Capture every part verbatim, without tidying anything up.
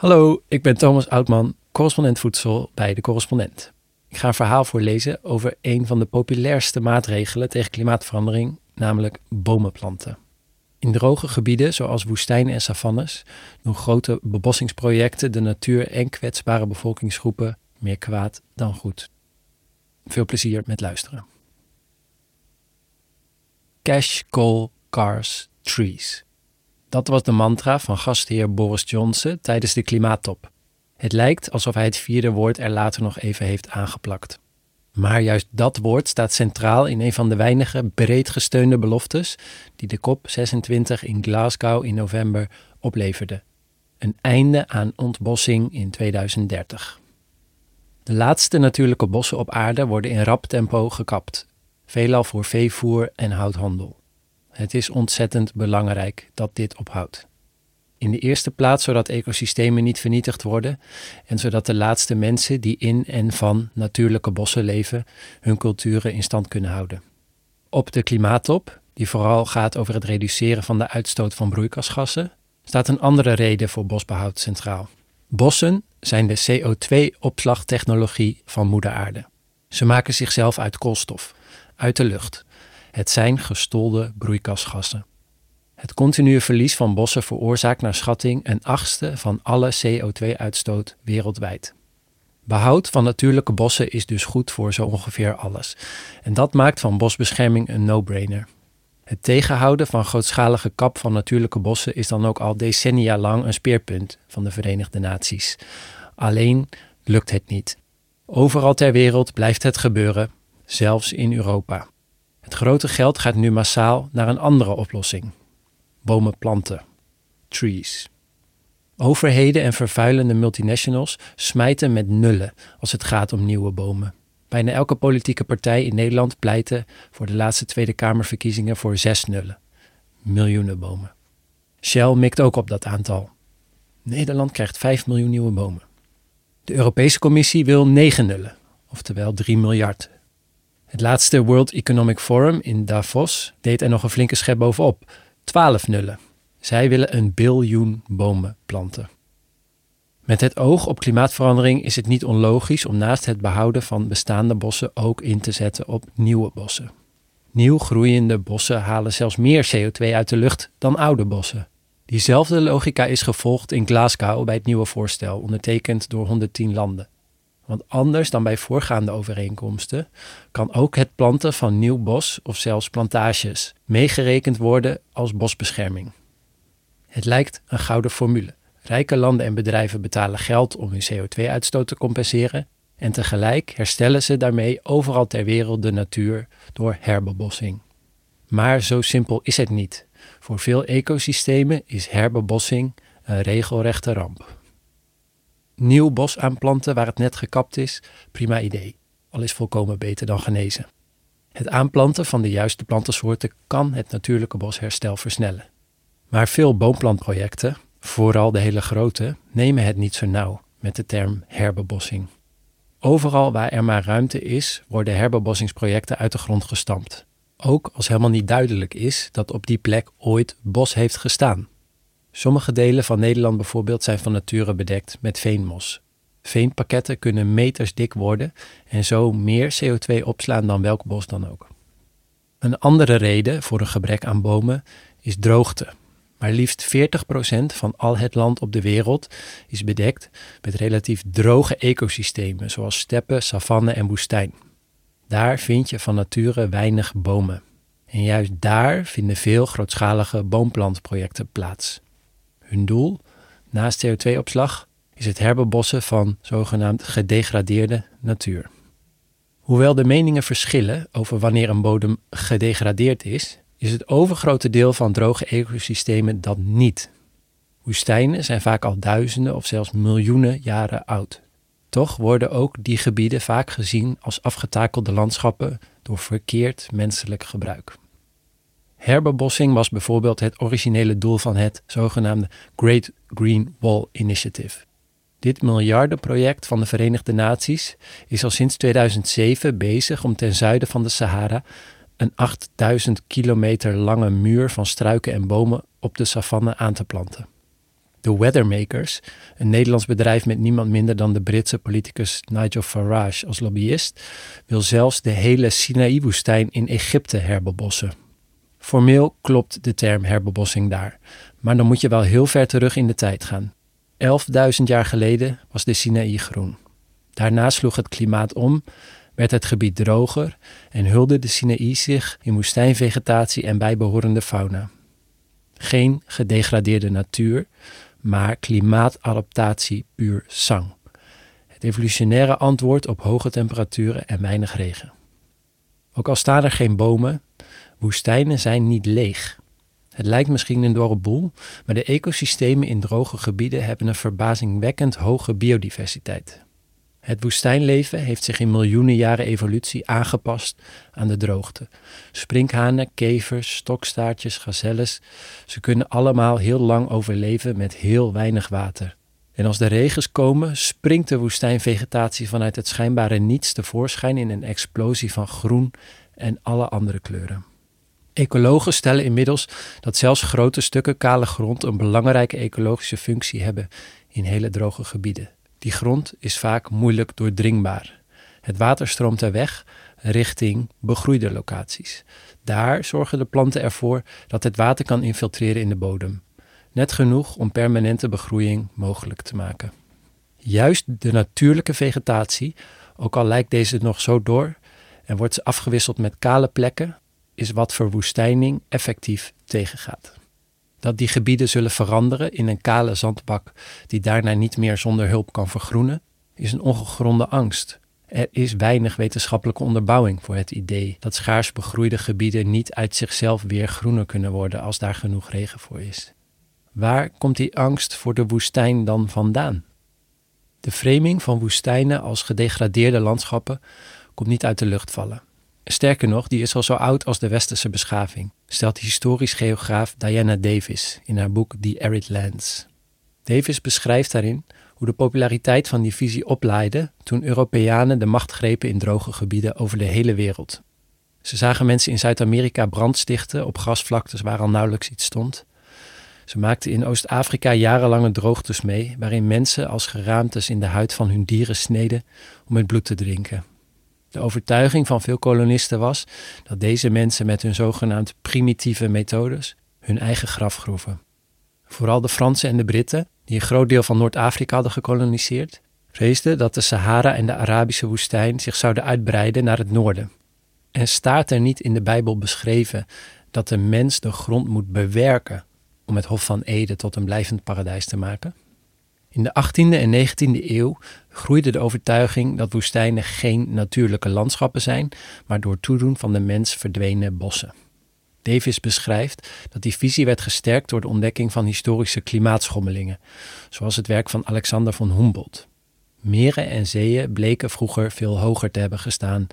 Hallo, ik ben Thomas Oudman, correspondent voedsel bij De Correspondent. Ik ga een verhaal voorlezen over een van de populairste maatregelen tegen klimaatverandering, namelijk bomen planten. In droge gebieden, zoals woestijnen en savannes, doen grote bebossingsprojecten de natuur en kwetsbare bevolkingsgroepen meer kwaad dan goed. Veel plezier met luisteren. Cash, coal, cars, trees. Dat was de mantra van gastheer Boris Johnson tijdens de klimaattop. Het lijkt alsof hij het vierde woord er later nog even heeft aangeplakt. Maar juist dat woord staat centraal in een van de weinige breed gesteunde beloftes die de C O P zesentwintig in Glasgow in november opleverde. Een einde aan ontbossing in tweeduizend dertig. De laatste natuurlijke bossen op aarde worden in rap tempo gekapt, veelal voor veevoer en houthandel. Het is ontzettend belangrijk dat dit ophoudt. In de eerste plaats zodat ecosystemen niet vernietigd worden en zodat de laatste mensen die in en van natuurlijke bossen leven hun culturen in stand kunnen houden. Op de klimaattop, die vooral gaat over het reduceren van de uitstoot van broeikasgassen, staat een andere reden voor bosbehoud centraal. Bossen zijn de C O twee opslagtechnologie van moeder aarde. Ze maken zichzelf uit koolstof, uit de lucht. Het zijn gestolde broeikasgassen. Het continue verlies van bossen veroorzaakt naar schatting een achtste van alle C O twee uitstoot wereldwijd. Behoud van natuurlijke bossen is dus goed voor zo ongeveer alles. En dat maakt van bosbescherming een no-brainer. Het tegenhouden van grootschalige kap van natuurlijke bossen is dan ook al decennia lang een speerpunt van de Verenigde Naties. Alleen lukt het niet. Overal ter wereld blijft het gebeuren, zelfs in Europa. Het grote geld gaat nu massaal naar een andere oplossing. Bomen planten. Trees. Overheden en vervuilende multinationals smijten met nullen als het gaat om nieuwe bomen. Bijna elke politieke partij in Nederland pleitte voor de laatste Tweede Kamerverkiezingen voor zes nullen. Miljoenen bomen. Shell mikt ook op dat aantal. Nederland krijgt vijf miljoen nieuwe bomen. De Europese Commissie wil negen nullen, oftewel drie miljard. Het laatste World Economic Forum in Davos deed er nog een flinke schep bovenop. twaalf nullen. Zij willen een biljoen bomen planten. Met het oog op klimaatverandering is het niet onlogisch om naast het behouden van bestaande bossen ook in te zetten op nieuwe bossen. Nieuw groeiende bossen halen zelfs meer C O twee uit de lucht dan oude bossen. Diezelfde logica is gevolgd in Glasgow bij het nieuwe voorstel, ondertekend door honderdtien landen. Want anders dan bij voorgaande overeenkomsten kan ook het planten van nieuw bos of zelfs plantages meegerekend worden als bosbescherming. Het lijkt een gouden formule. Rijke landen en bedrijven betalen geld om hun C O twee uitstoot te compenseren en tegelijk herstellen ze daarmee overal ter wereld de natuur door herbebossing. Maar zo simpel is het niet. Voor veel ecosystemen is herbebossing een regelrechte ramp. Nieuw bos aanplanten waar het net gekapt is, prima idee. Al is volkomen beter dan genezen. Het aanplanten van de juiste plantensoorten kan het natuurlijke bosherstel versnellen. Maar veel boomplantprojecten, vooral de hele grote, nemen het niet zo nauw met de term herbebossing. Overal waar er maar ruimte is, worden herbebossingsprojecten uit de grond gestampt. Ook als helemaal niet duidelijk is dat op die plek ooit bos heeft gestaan. Sommige delen van Nederland bijvoorbeeld zijn van nature bedekt met veenmos. Veenpakketten kunnen meters dik worden en zo meer C O twee opslaan dan welk bos dan ook. Een andere reden voor een gebrek aan bomen is droogte. Maar liefst veertig procent van al het land op de wereld is bedekt met relatief droge ecosystemen zoals steppen, savannen en woestijn. Daar vind je van nature weinig bomen. En juist daar vinden veel grootschalige boomplantprojecten plaats. Hun doel, naast C O twee opslag, is het herbebossen van zogenaamd gedegradeerde natuur. Hoewel de meningen verschillen over wanneer een bodem gedegradeerd is, is het overgrote deel van droge ecosystemen dat niet. Woestijnen zijn vaak al duizenden of zelfs miljoenen jaren oud. Toch worden ook die gebieden vaak gezien als afgetakelde landschappen door verkeerd menselijk gebruik. Herbebossing was bijvoorbeeld het originele doel van het zogenaamde Great Green Wall Initiative. Dit miljardenproject van de Verenigde Naties is al sinds tweeduizend zeven bezig om ten zuiden van de Sahara een achtduizend kilometer lange muur van struiken en bomen op de savanne aan te planten. de WeatherMakers, een Nederlands bedrijf met niemand minder dan de Britse politicus Nigel Farage als lobbyist, wil zelfs de hele Sinaï-woestijn in Egypte herbebossen. Formeel klopt de term herbebossing daar, maar dan moet je wel heel ver terug in de tijd gaan. elfduizend jaar geleden was de Sinaï groen. Daarna sloeg het klimaat om, werd het gebied droger en hulde de Sinaï zich in woestijnvegetatie en bijbehorende fauna. Geen gedegradeerde natuur, maar klimaatadaptatie puur sang. Het evolutionaire antwoord op hoge temperaturen en weinig regen. Ook al staan er geen bomen, woestijnen zijn niet leeg. Het lijkt misschien een dorre boel, maar de ecosystemen in droge gebieden hebben een verbazingwekkend hoge biodiversiteit. Het woestijnleven heeft zich in miljoenen jaren evolutie aangepast aan de droogte. Sprinkhanen, kevers, stokstaartjes, gazelles, ze kunnen allemaal heel lang overleven met heel weinig water. En als de regens komen, springt de woestijnvegetatie vanuit het schijnbare niets tevoorschijn in een explosie van groen en alle andere kleuren. Ecologen stellen inmiddels dat zelfs grote stukken kale grond een belangrijke ecologische functie hebben in hele droge gebieden. Die grond is vaak moeilijk doordringbaar. Het water stroomt er weg richting begroeide locaties. Daar zorgen de planten ervoor dat het water kan infiltreren in de bodem. Net genoeg om permanente begroeiing mogelijk te maken. Juist de natuurlijke vegetatie, ook al lijkt deze nog zo door en wordt ze afgewisseld met kale plekken, is wat verwoestijning effectief tegengaat. Dat die gebieden zullen veranderen in een kale zandbak die daarna niet meer zonder hulp kan vergroenen, is een ongegronde angst. Er is weinig wetenschappelijke onderbouwing voor het idee dat schaars begroeide gebieden niet uit zichzelf weer groener kunnen worden als daar genoeg regen voor is. Waar komt die angst voor de woestijn dan vandaan? De framing van woestijnen als gedegradeerde landschappen komt niet uit de lucht vallen. Sterker nog, die is al zo oud als de westerse beschaving, stelt historisch geograaf Diana Davis in haar boek The Arid Lands. Davis beschrijft daarin hoe de populariteit van die visie oplaaide toen Europeanen de macht grepen in droge gebieden over de hele wereld. Ze zagen mensen in Zuid-Amerika brand stichten op grasvlaktes waar al nauwelijks iets stond. Ze maakten in Oost-Afrika jarenlange droogtes mee, waarin mensen als geraamtes in de huid van hun dieren sneden om het bloed te drinken. De overtuiging van veel kolonisten was dat deze mensen met hun zogenaamd primitieve methodes hun eigen graf groeven. Vooral de Fransen en de Britten, die een groot deel van Noord-Afrika hadden gekoloniseerd, vreesden dat de Sahara en de Arabische woestijn zich zouden uitbreiden naar het noorden. En staat er niet in de Bijbel beschreven dat de mens de grond moet bewerken om het Hof van Eden tot een blijvend paradijs te maken? In de achttiende en negentiende eeuw groeide de overtuiging dat woestijnen geen natuurlijke landschappen zijn, maar door toedoen van de mens verdwenen bossen. Davis beschrijft dat die visie werd gesterkt door de ontdekking van historische klimaatschommelingen, zoals het werk van Alexander von Humboldt. Meren en zeeën bleken vroeger veel hoger te hebben gestaan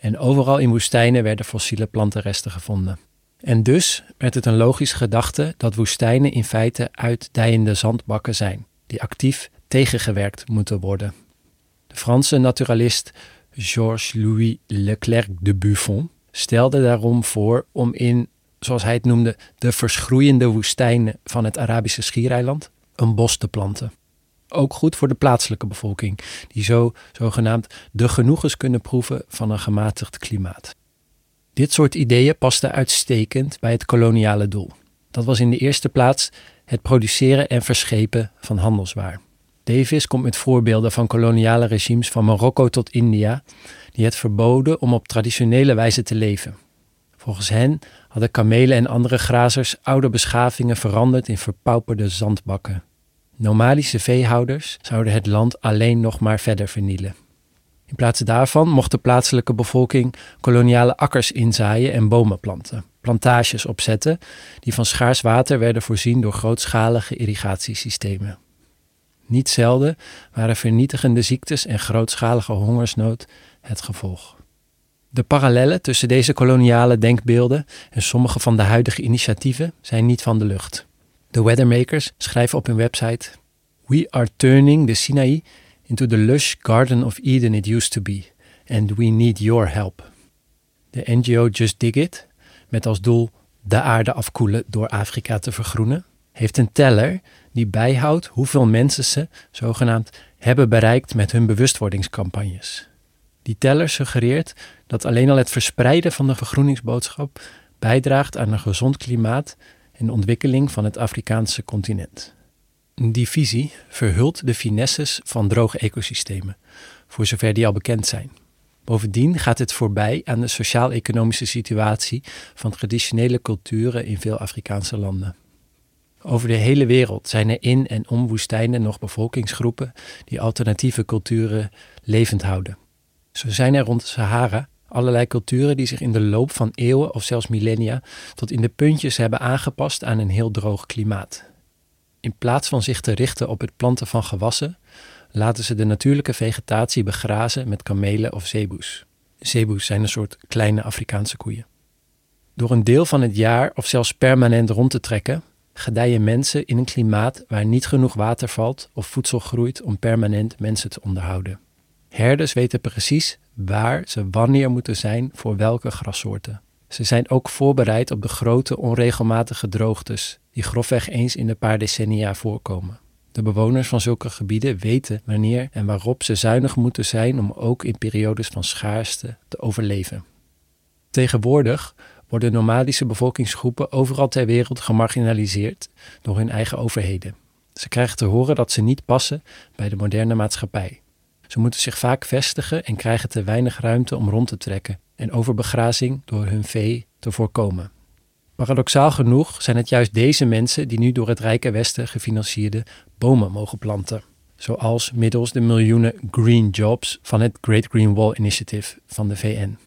en overal in woestijnen werden fossiele plantenresten gevonden. En dus werd het een logische gedachte dat woestijnen in feite uitdijende zandbakken zijn, die actief tegengewerkt moeten worden. De Franse naturalist Georges-Louis Leclerc de Buffon stelde daarom voor om in, zoals hij het noemde, de verschroeiende woestijnen van het Arabische schiereiland een bos te planten. Ook goed voor de plaatselijke bevolking, die zo zogenaamd de genoegens kunnen proeven van een gematigd klimaat. Dit soort ideeën pasten uitstekend bij het koloniale doel. Dat was in de eerste plaats het produceren en verschepen van handelswaar. Davis komt met voorbeelden van koloniale regimes van Marokko tot India, die het verboden om op traditionele wijze te leven. Volgens hen hadden kamelen en andere grazers oude beschavingen veranderd in verpauperde zandbakken. Nomadische veehouders zouden het land alleen nog maar verder vernielen. In plaats daarvan mocht de plaatselijke bevolking koloniale akkers inzaaien en bomen planten. Plantages opzetten die van schaars water werden voorzien door grootschalige irrigatiesystemen. Niet zelden waren vernietigende ziektes en grootschalige hongersnood het gevolg. De parallellen tussen deze koloniale denkbeelden en sommige van de huidige initiatieven zijn niet van de lucht. De WeatherMakers schrijven op hun website: "We are turning the Sinaï into the lush garden of Eden it used to be, and we need your help." De N G O Just Dig It, met als doel de aarde afkoelen door Afrika te vergroenen, heeft een teller die bijhoudt hoeveel mensen ze, zogenaamd, hebben bereikt met hun bewustwordingscampagnes. Die teller suggereert dat alleen al het verspreiden van de vergroeningsboodschap bijdraagt aan een gezond klimaat en de ontwikkeling van het Afrikaanse continent. Die visie verhult de finesses van droge ecosystemen, voor zover die al bekend zijn. Bovendien gaat het voorbij aan de sociaal-economische situatie van traditionele culturen in veel Afrikaanse landen. Over de hele wereld zijn er in en om woestijnen nog bevolkingsgroepen die alternatieve culturen levend houden. Zo zijn er rond de Sahara allerlei culturen die zich in de loop van eeuwen of zelfs millennia tot in de puntjes hebben aangepast aan een heel droog klimaat. In plaats van zich te richten op het planten van gewassen, laten ze de natuurlijke vegetatie begrazen met kamelen of zeeboes. Zeeboes zijn een soort kleine Afrikaanse koeien. Door een deel van het jaar of zelfs permanent rond te trekken, gedijen mensen in een klimaat waar niet genoeg water valt of voedsel groeit om permanent mensen te onderhouden. Herders weten precies waar ze wanneer moeten zijn voor welke grassoorten. Ze zijn ook voorbereid op de grote onregelmatige droogtes die grofweg eens in een paar decennia voorkomen. De bewoners van zulke gebieden weten wanneer en waarop ze zuinig moeten zijn om ook in periodes van schaarste te overleven. Tegenwoordig worden nomadische bevolkingsgroepen overal ter wereld gemarginaliseerd door hun eigen overheden. Ze krijgen te horen dat ze niet passen bij de moderne maatschappij. Ze moeten zich vaak vestigen en krijgen te weinig ruimte om rond te trekken en overbegrazing door hun vee te voorkomen. Paradoxaal genoeg zijn het juist deze mensen die nu door het rijke Westen gefinancierde bomen mogen planten. Zoals middels de miljoenen green jobs van het Great Green Wall Initiative van de V N.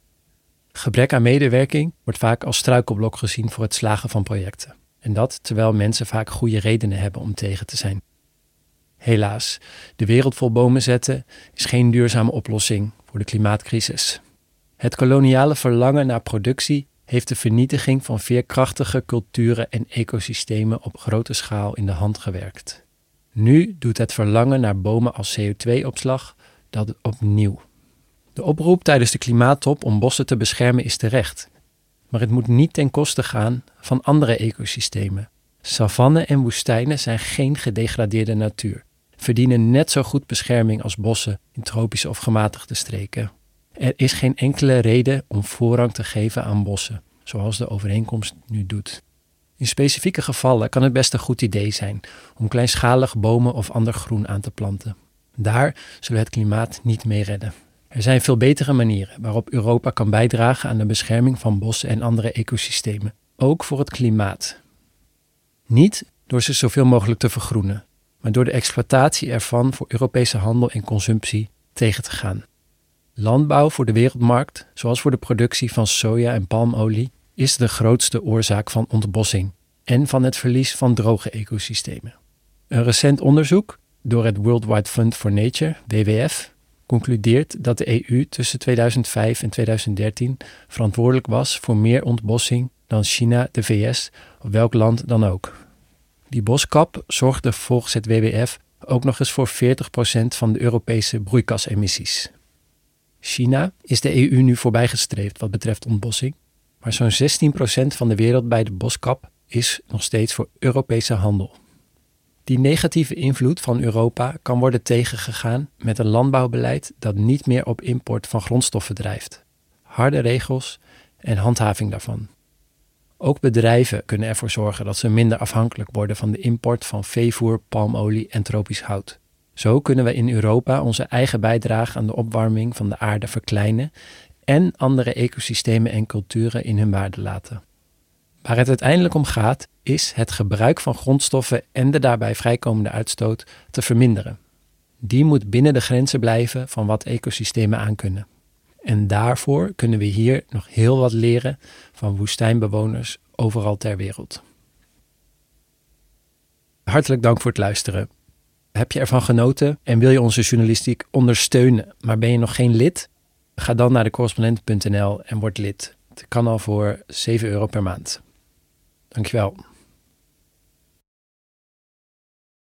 Gebrek aan medewerking wordt vaak als struikelblok gezien voor het slagen van projecten. En dat terwijl mensen vaak goede redenen hebben om tegen te zijn. Helaas, de wereld vol bomen zetten is geen duurzame oplossing voor de klimaatcrisis. Het koloniale verlangen naar productie heeft de vernietiging van veerkrachtige culturen en ecosystemen op grote schaal in de hand gewerkt. Nu doet het verlangen naar bomen als C O twee opslag dat opnieuw. De oproep tijdens de klimaattop om bossen te beschermen is terecht. Maar het moet niet ten koste gaan van andere ecosystemen. Savannen en woestijnen zijn geen gedegradeerde natuur. Verdienen net zo goed bescherming als bossen in tropische of gematigde streken. Er is geen enkele reden om voorrang te geven aan bossen, zoals de overeenkomst nu doet. In specifieke gevallen kan het best een goed idee zijn om kleinschalig bomen of ander groen aan te planten. Daar zullen we het klimaat niet mee redden. Er zijn veel betere manieren waarop Europa kan bijdragen aan de bescherming van bossen en andere ecosystemen, ook voor het klimaat. Niet door ze zoveel mogelijk te vergroenen, maar door de exploitatie ervan voor Europese handel en consumptie tegen te gaan. Landbouw voor de wereldmarkt, zoals voor de productie van soja en palmolie, is de grootste oorzaak van ontbossing en van het verlies van droge ecosystemen. Een recent onderzoek door het World Wide Fund for Nature, W W F, concludeert dat de E U tussen tweeduizend vijf en tweeduizend dertien verantwoordelijk was voor meer ontbossing dan China, de V S of welk land dan ook. Die boskap zorgde volgens het W W F ook nog eens voor veertig procent van de Europese broeikasemissies. China is de E U nu voorbijgestreefd wat betreft ontbossing, maar zo'n zestien procent van de wereldwijde boskap is nog steeds voor Europese handel. Die negatieve invloed van Europa kan worden tegengegaan met een landbouwbeleid dat niet meer op import van grondstoffen drijft, harde regels en handhaving daarvan. Ook bedrijven kunnen ervoor zorgen dat ze minder afhankelijk worden van de import van veevoer, palmolie en tropisch hout. Zo kunnen we in Europa onze eigen bijdrage aan de opwarming van de aarde verkleinen en andere ecosystemen en culturen in hun waarde laten. Waar het uiteindelijk om gaat, is het gebruik van grondstoffen en de daarbij vrijkomende uitstoot te verminderen. Die moet binnen de grenzen blijven van wat ecosystemen aankunnen. En daarvoor kunnen we hier nog heel wat leren van woestijnbewoners overal ter wereld. Hartelijk dank voor het luisteren. Heb je ervan genoten en wil je onze journalistiek ondersteunen, maar ben je nog geen lid? Ga dan naar de correspondent punt n l en word lid. Het kan al voor zeven euro per maand. Dankjewel.